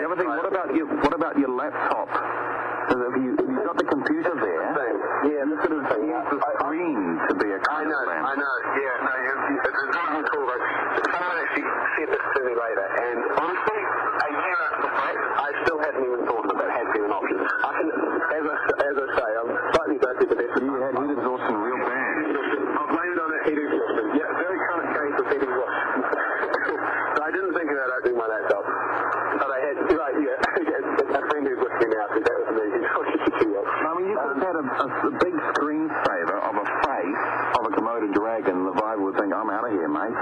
The other thing, what about your laptop? So if you've got the computer there, yeah, you could have used the screen to be a kind of lamp. I know, yeah, no, it's not at all. Someone actually said this to me later, and honestly, a year after the fact, I still hadn't even thought that that had been an option. I can, as I say, I'm slightly better than this. You had heat exhaustion real bad. I'll blame it on that heat exhaustion. Yeah, very kind of case of heat exhaustion. So I didn't think about opening my laptop, but I had, right, yeah, a friend who's with me now said that was me. I mean, you could have had a big screensaver of a face of a Komodo dragon. The vibe would think, I'm out of here, mate.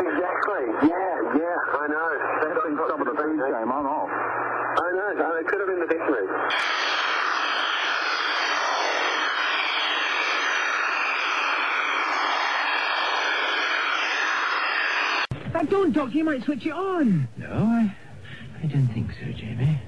Exactly. Yeah, yeah, I know. That's been some of the food game. I'm off. I know. It could have been the best move. Now, don't talk. You might switch it on. No, I don't think so, Jamie.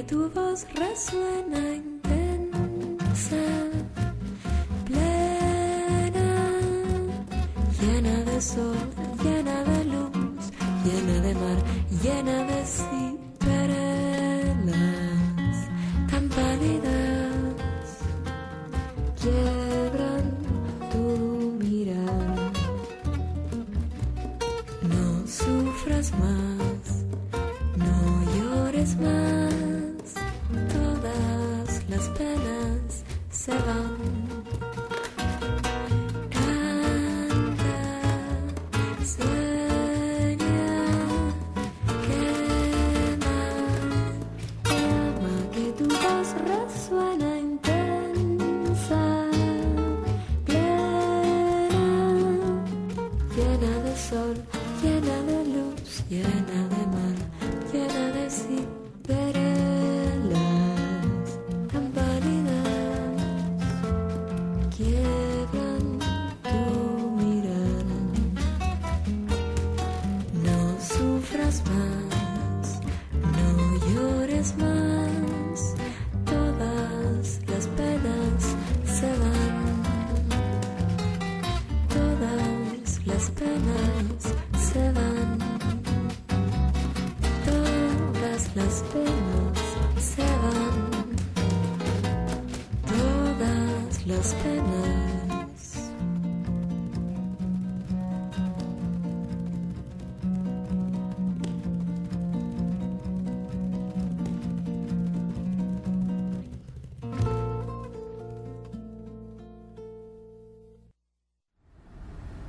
Tu voz resuena intensa, plena, llena de sol, llena de luz, llena de mar, llena de ciperelas tan pálidas, quiebran tu mirada. vez más todas las penas se van.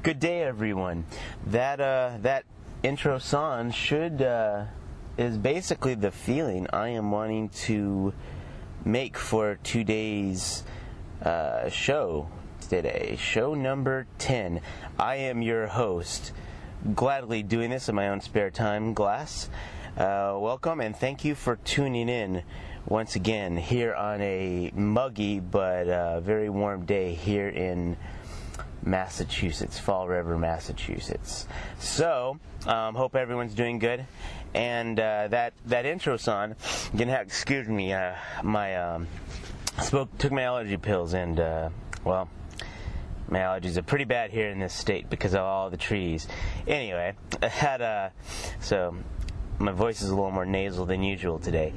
Good day, everyone. That intro song is basically the feeling I am wanting to make for today's show. Today, show number 10. I am your host, gladly doing this in my own spare time, Glas. Welcome and thank you for tuning in once again here on a muggy but very warm day here in Massachusetts, Fall River, Massachusetts. So, hope everyone's doing good. And that intro song, excuse me, took my allergy pills, and my allergies are pretty bad here in this state because of all the trees. Anyway, I had so my voice is a little more nasal than usual today.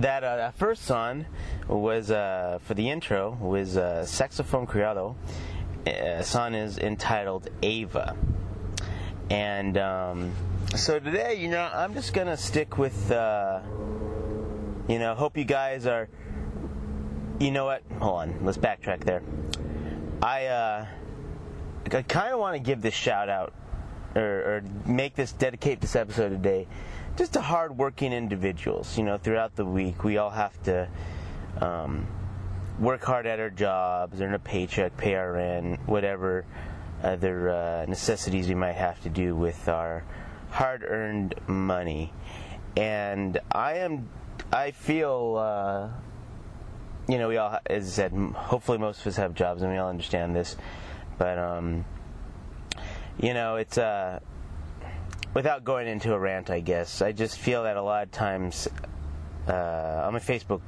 That first song was, for the intro, was Saxophone Criado. The song is entitled Ava. And so today, I'm just going to stick with, hope you guys are, hold on, let's backtrack there. I kind of want to give this shout out, or dedicate this episode today, just to hard-working individuals. Throughout the week, we all have to work hard at our jobs, earn a paycheck, pay our rent, whatever other necessities we might have to do with our hard-earned money. And I feel, we all, as I said, hopefully most of us have jobs, and we all understand this. But, it's... without going into a rant, I guess, I just feel that a lot of times, on my Facebook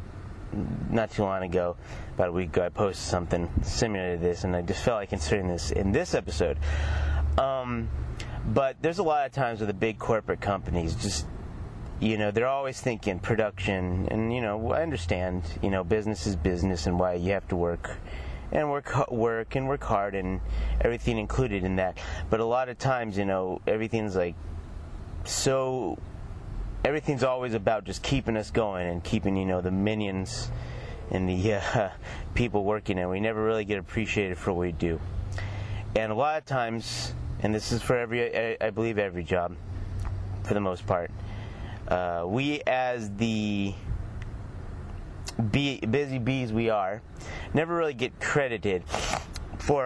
not too long ago, about a week ago, I posted something similar to this, and I just felt like inserting this in this episode. But there's a lot of times with the big corporate companies, just, they're always thinking production, and, I understand, business is business and why you have to work. And work hard and everything included in that. But a lot of times, everything's like so... Everything's always about just keeping us going and keeping, the minions and the people working. And we never really get appreciated for what we do. And a lot of times, and this is for I believe every job, for the most part, we as the... busy bees we are, never really get credited for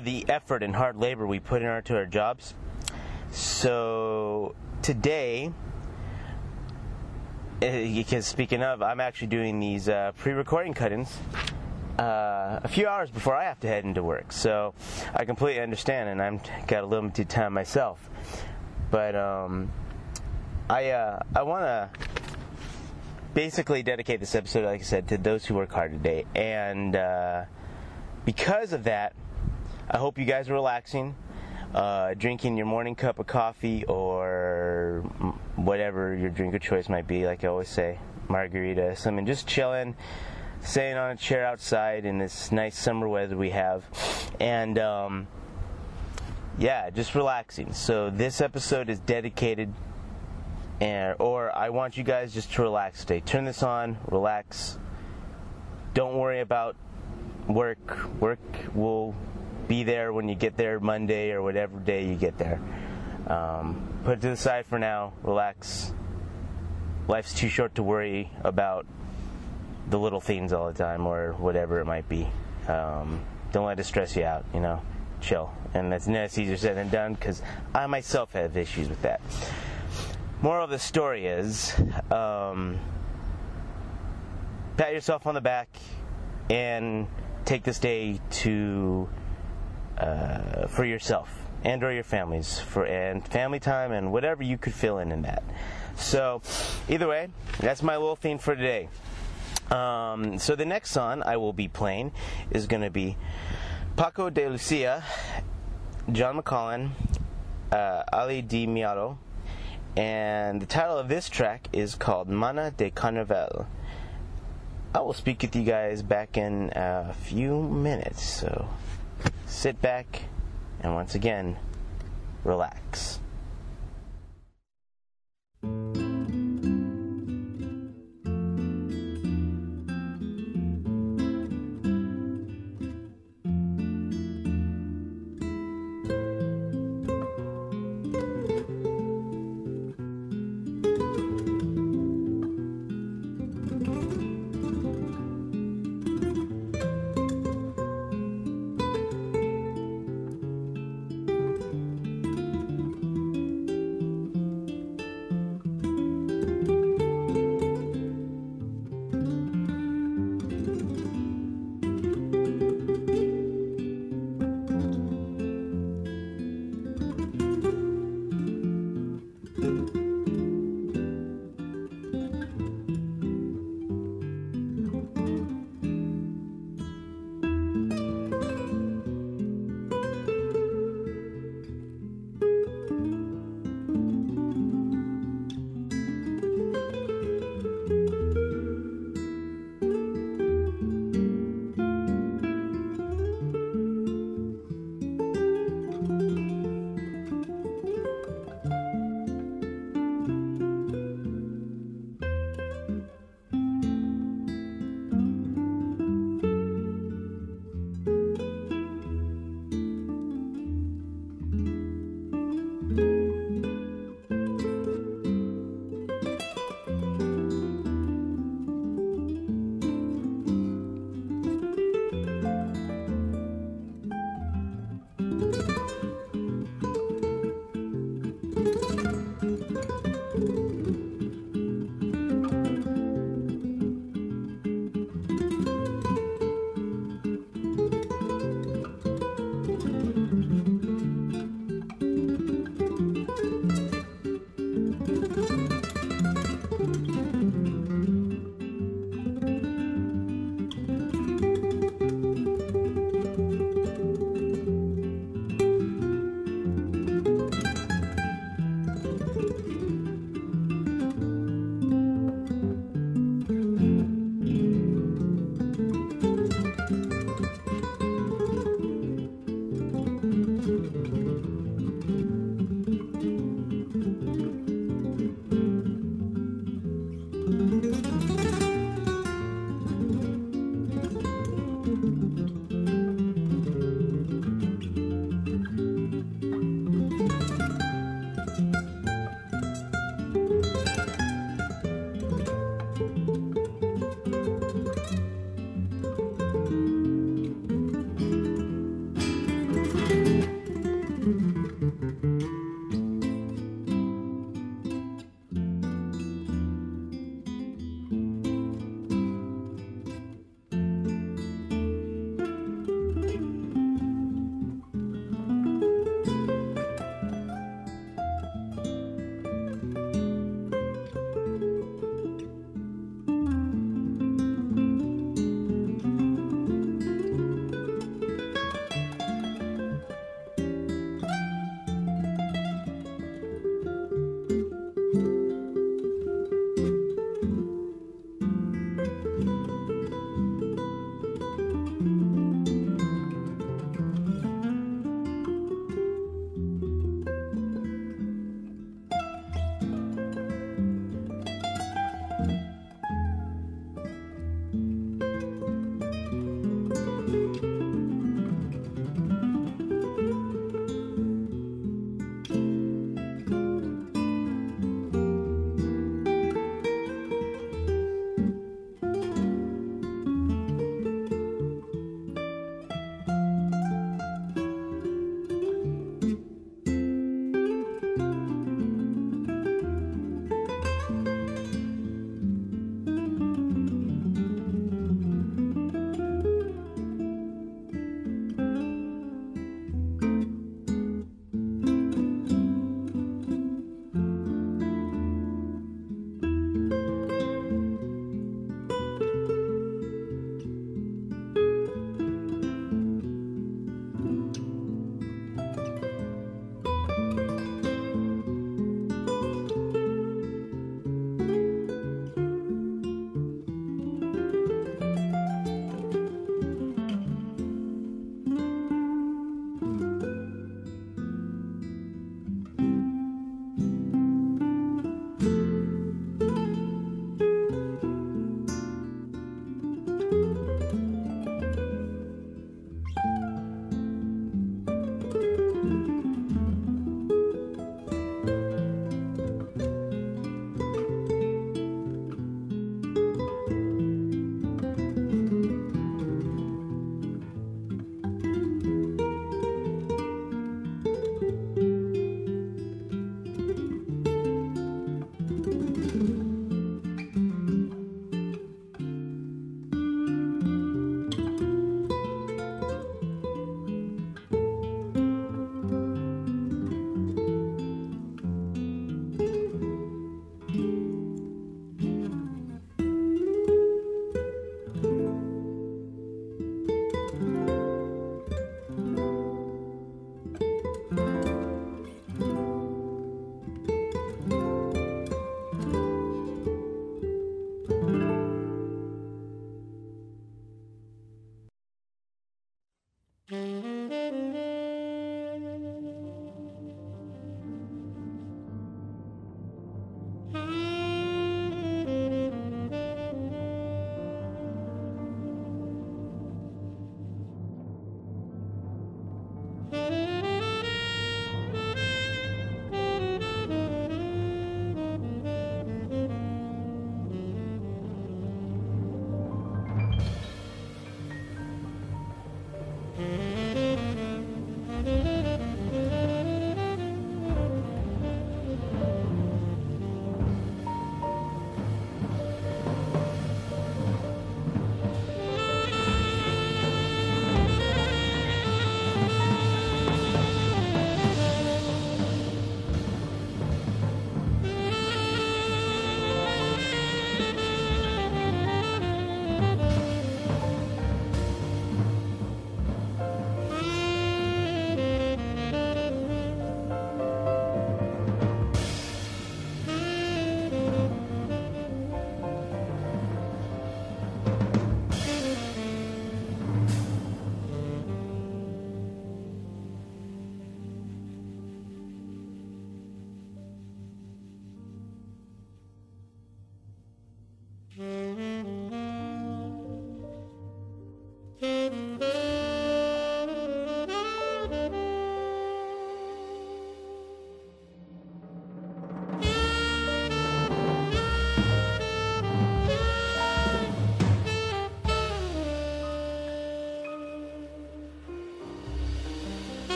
the effort and hard labor we put into our jobs. So today, because speaking of, I'm actually doing these pre-recording cut-ins a few hours before I have to head into work. So I completely understand, and I've got a limited time myself. But I want to basically dedicate this episode, like I said, to those who work hard today. And because of that, I hope you guys are relaxing, drinking your morning cup of coffee or whatever your drink of choice might be, like I always say, margarita, something, just chilling, sitting on a chair outside in this nice summer weather we have. And yeah, just relaxing. So this episode is dedicated, or I want you guys just to relax today. Turn this on, relax. Don't worry about work. Work will be there when you get there Monday or whatever day you get there. Put it to the side for now. Relax. Life's too short to worry about the little things all the time or whatever it might be. Don't let it stress you out, you know. Chill. And that's easier said than done because I myself have issues with that. Moral of the story is pat yourself on the back and take this day to for yourself and or your families and family time and whatever you could fill in that. So either way, that's my little theme for today. So the next song I will be playing is going to be Paco de Lucia, John McCollin, Ali Di Miato, and the title of this track is called Mana de Carnaval. I will speak with you guys back in a few minutes, so sit back and once again, relax.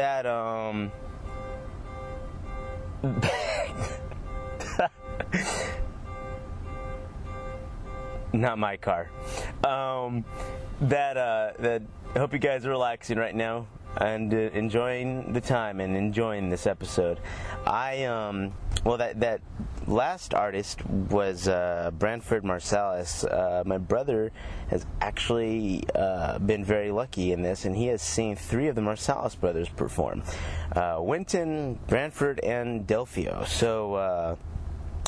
that not my car. That I hope you guys are relaxing right now and enjoying the time and enjoying this episode. Well, that last artist was Branford Marsalis. My brother has actually been very lucky in this, and he has seen three of the Marsalis brothers perform: Wynton, Branford, and Delfeayo. So,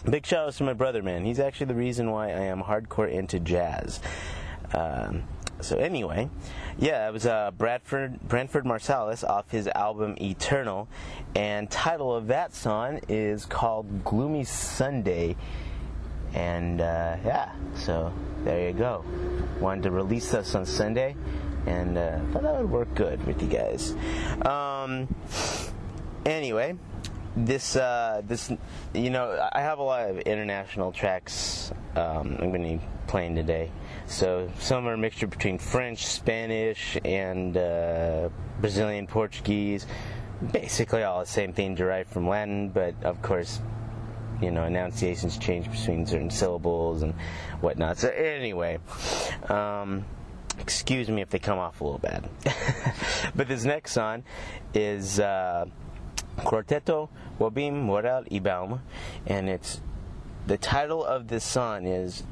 big shout out to my brother, man. He's actually the reason why I am hardcore into jazz. So anyway, yeah, it was Branford Marsalis off his album Eternal, and title of that song is called Gloomy Sunday, and yeah, so there you go. Wanted to release this on Sunday, and thought that would work good with you guys. Anyway, this you know, I have a lot of international tracks I'm going to be playing today. So some are a mixture between French, Spanish, and Brazilian Portuguese. Basically all the same thing derived from Latin, but of course, you know, enunciations change between certain syllables and whatnot. So anyway, excuse me if they come off a little bad. But this next song is Quarteto Jobim Moral e Bauma, and it's the title of this song is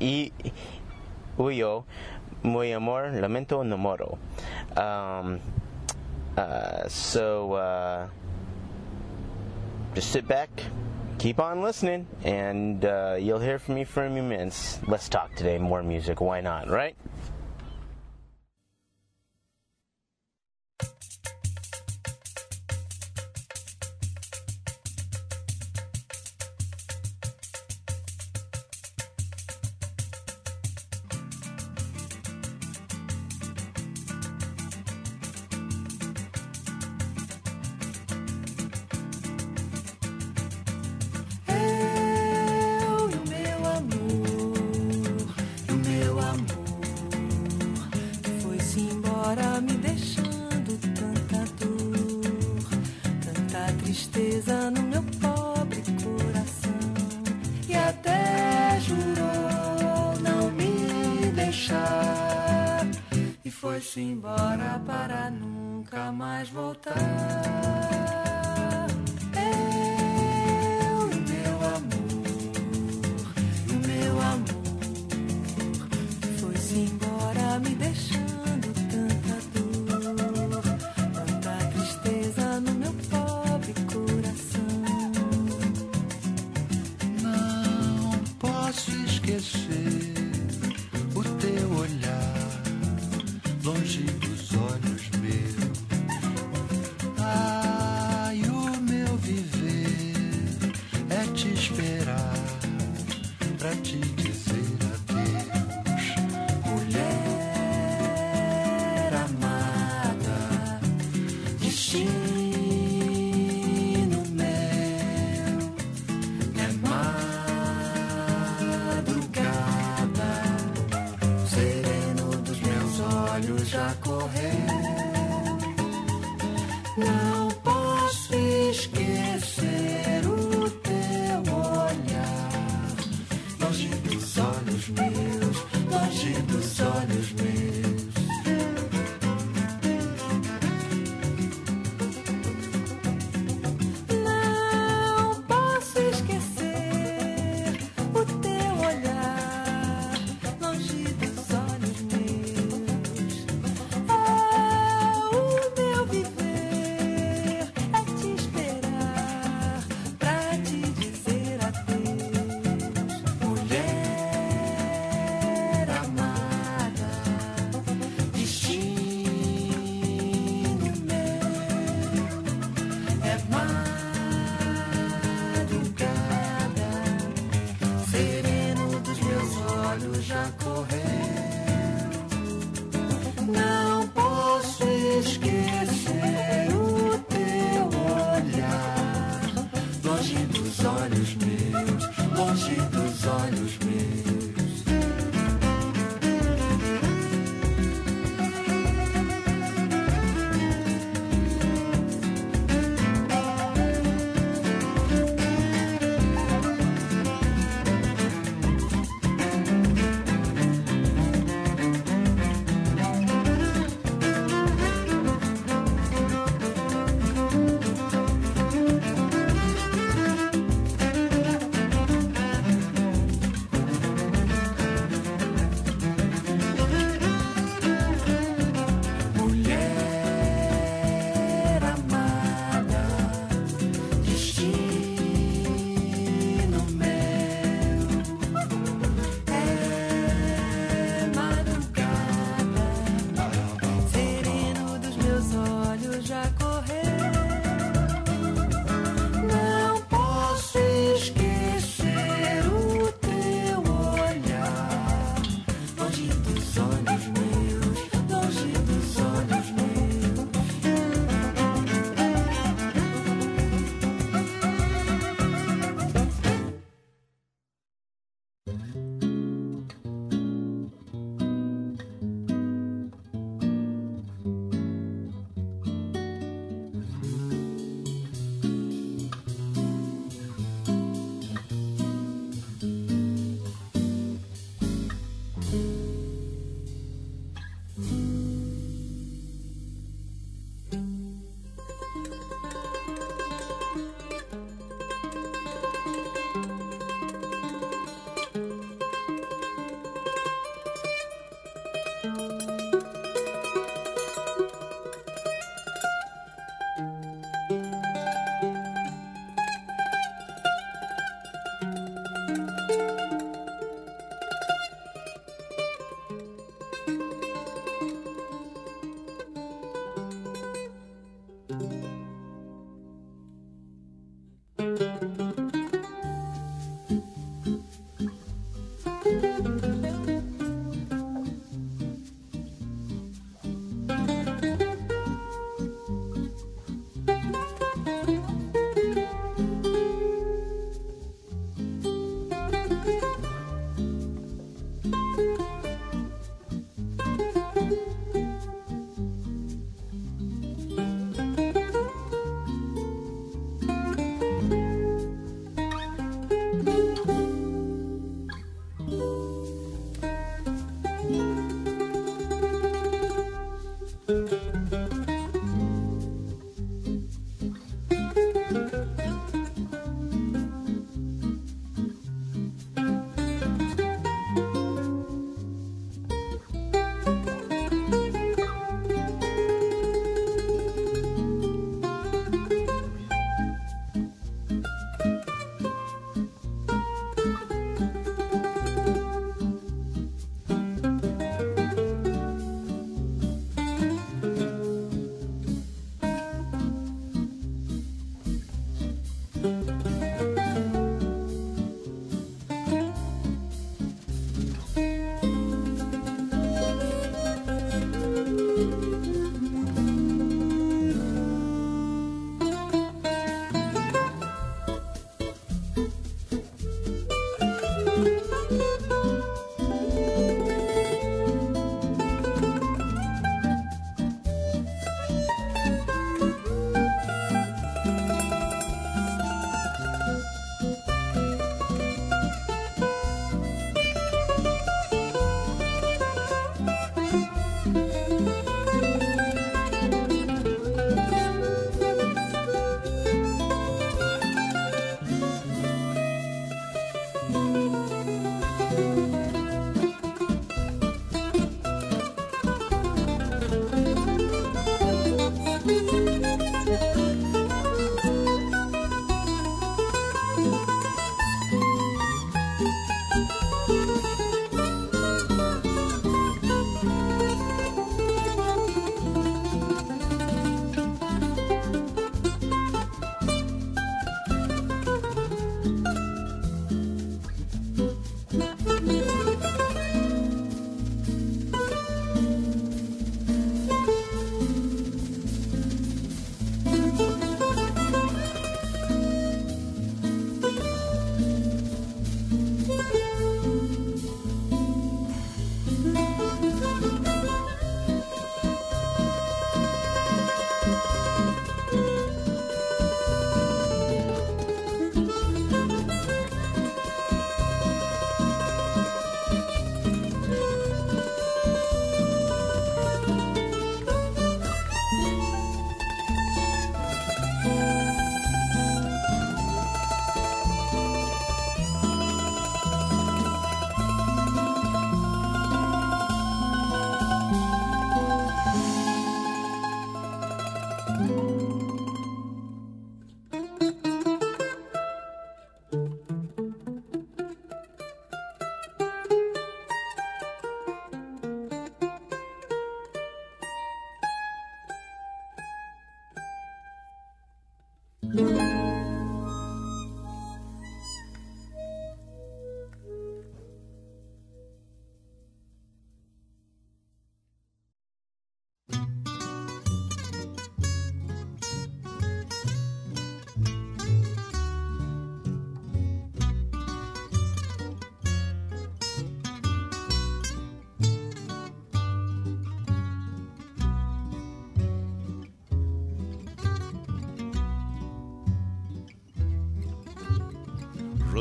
Y huyo muy amor lamento no moro. So just sit back, keep on listening, and you'll hear from me for a few minutes. Let's talk today. More music, why not, right?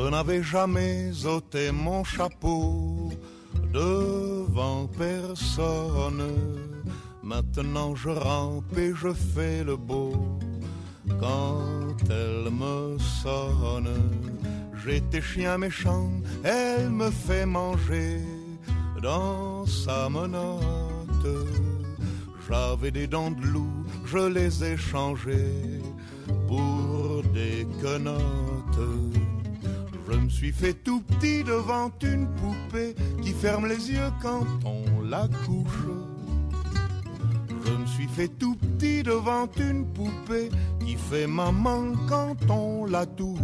Je n'avais jamais ôté mon chapeau devant personne. Maintenant je rampe et je fais le beau. Quand elle me sonne, j'étais chien méchant, elle me fait manger dans sa menotte. J'avais des dents de loup, je les ai changées pour des quenottes. Je me suis fait tout petit devant une poupée qui ferme les yeux quand on la couche. Je me suis fait tout petit devant une poupée qui fait maman quand on la touche.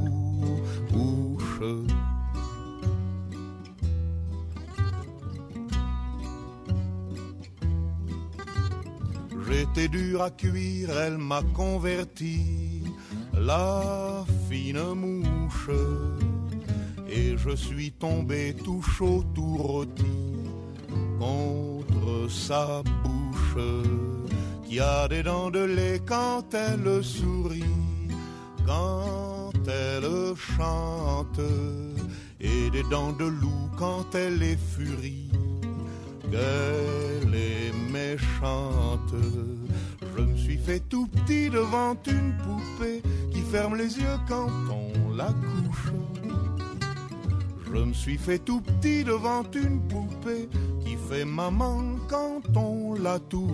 J'étais dur à cuire, elle m'a converti, la fine mouche. Et je suis tombé tout chaud, tout rôti contre sa bouche qui a des dents de lait quand elle sourit, quand elle chante, et des dents de loup quand elle est furie, qu'elle est méchante. Je me suis fait tout petit devant une poupée qui ferme les yeux quand on la couche. Je me suis fait tout petit devant une poupée qui fait maman quand on la touche.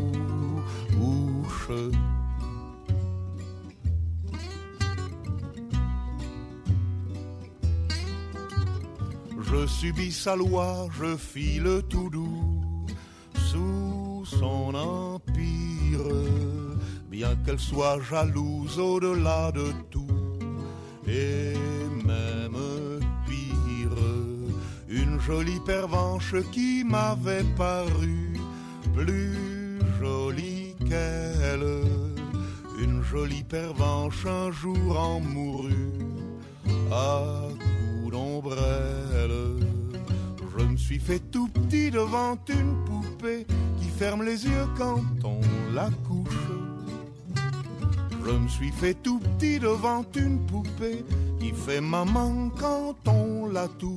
Je subis sa loi, je file tout doux sous son empire, bien qu'elle soit jalouse au-delà de tout. Et une jolie pervenche qui m'avait paru plus jolie qu'elle. Une jolie pervenche un jour en mourut à coups d'ombrelle. Je me suis fait tout petit devant une poupée qui ferme les yeux quand on la couche. Je me suis fait tout petit devant une poupée qui fait maman quand on la touche.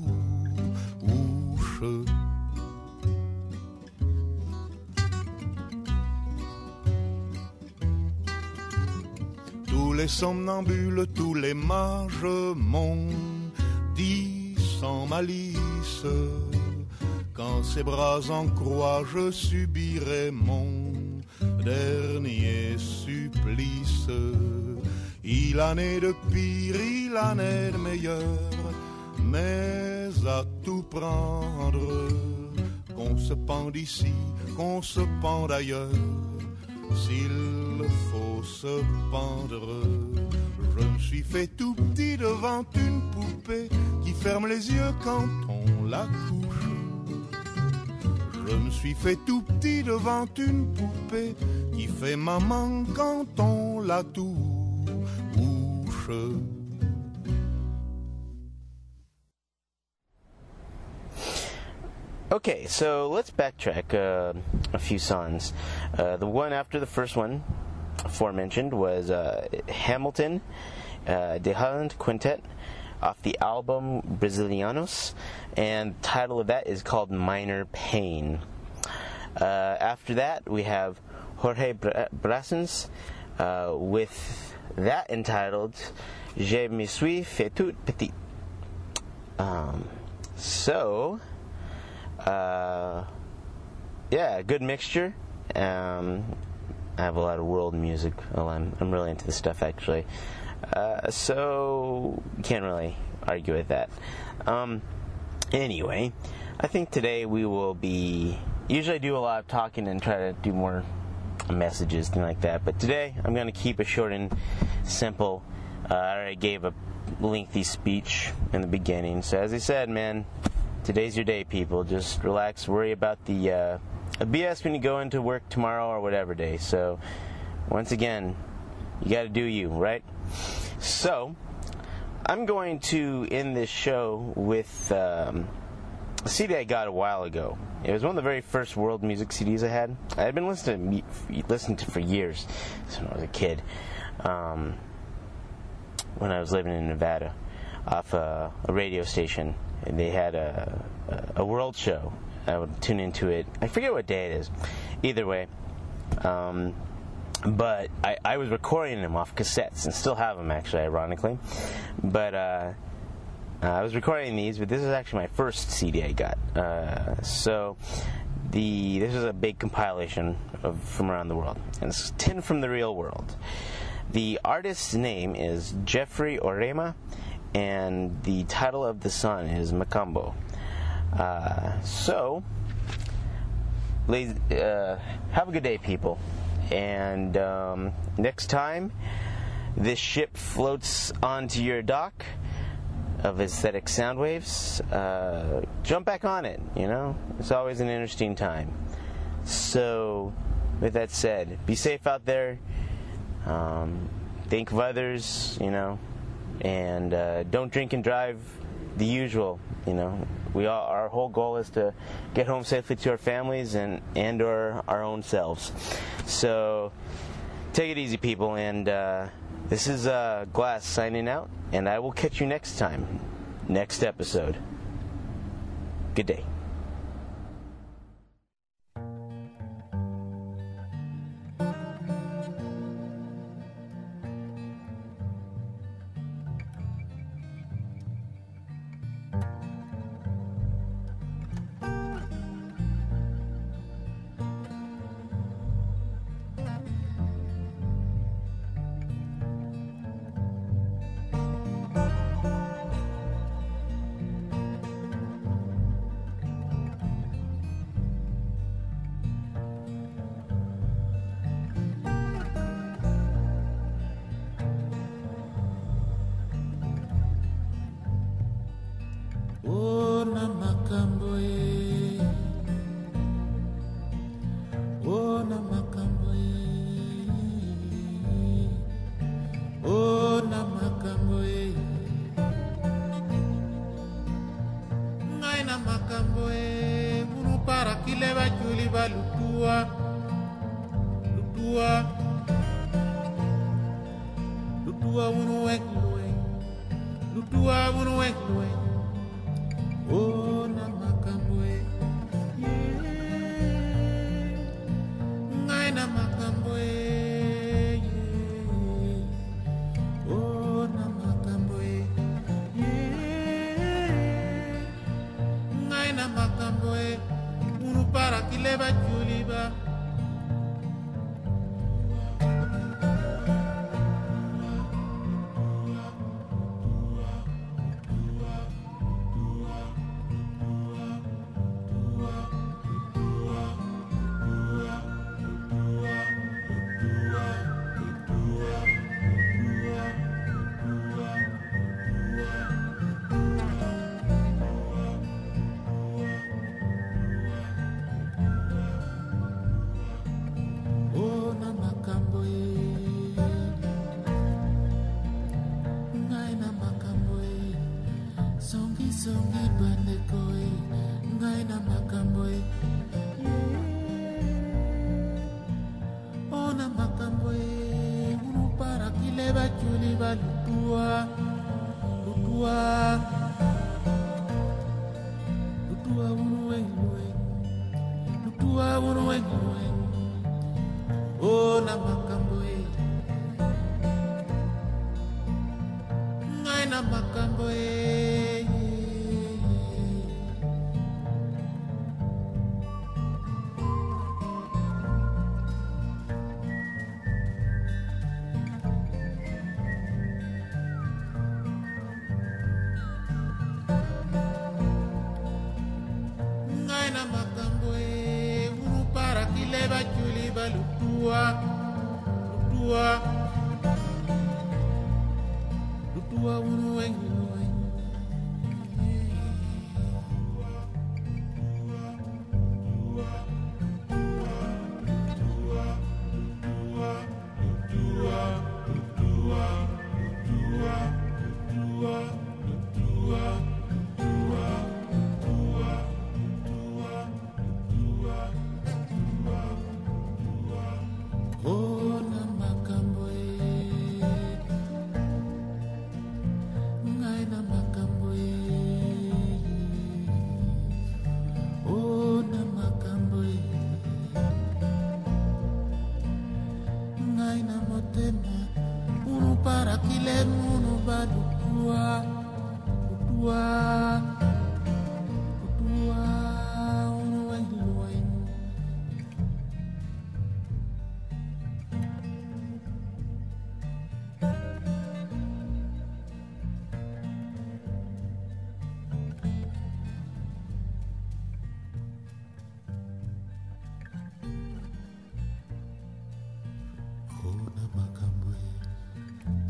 Tous les somnambules, tous les mages m'ont dit sans malice qu'en ses bras en croix je subirai mon dernier supplice. Il en est de pire, il en est de meilleur, mais à tout prendre, qu'on se pende ici, qu'on se pende ailleurs, s'il faut se pendre. Je me suis fait tout petit devant une poupée qui ferme les yeux quand on la couche. Je me suis fait tout petit devant une poupée qui fait maman quand on la touche. Okay, so let's backtrack a few songs. The one after the first one, aforementioned, was Hamilton, de Holland Quintet, off the album Brazilianos, and the title of that is called Minor Pain. After that, we have Jorge Brassens with that entitled Je me suis fait tout petit. Yeah, good mixture. I have a lot of world music. Well, I'm really into this stuff, actually. So, can't really argue with that. Anyway, I think today we will be... Usually I do a lot of talking and try to do more messages, things like that. But today, I'm going to keep it short and simple. I already gave a lengthy speech in the beginning. So, as I said, man... Today's your day, people. Just relax, worry about the BS when you go into work tomorrow or whatever day. So, once again, you got to do you, right? So, I'm going to end this show with a CD I got a while ago. It was one of the very first world music CDs I had. I had been listening to for years since I was a kid, when I was living in Nevada, off a radio station. And they had a world show I would tune into it. I forget what day it is. Either way, but I was recording them off cassettes and still have them, actually, ironically. But I was recording these, but this is actually my first CD I got. So this is a big compilation from around the world. And it's 10 from the real world. The artist's name is Jeffrey Orema, and the title of the song is Macombo. So, have a good day, people. And next time this ship floats onto your dock of aesthetic sound waves, jump back on it, you know? It's always an interesting time. So, with that said, be safe out there. Think of others, you know, and don't drink and drive, the usual, you know. Our whole goal is to get home safely to our families and or our own selves. So take it easy, people, and this is Glas signing out, and I will catch you next time, next episode. Good day.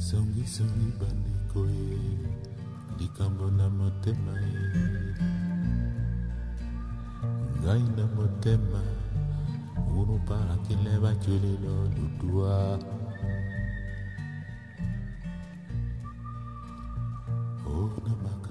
Songi-songi bandikoe likambo na motema ngai na motema unu para que leva chulilo lutua o na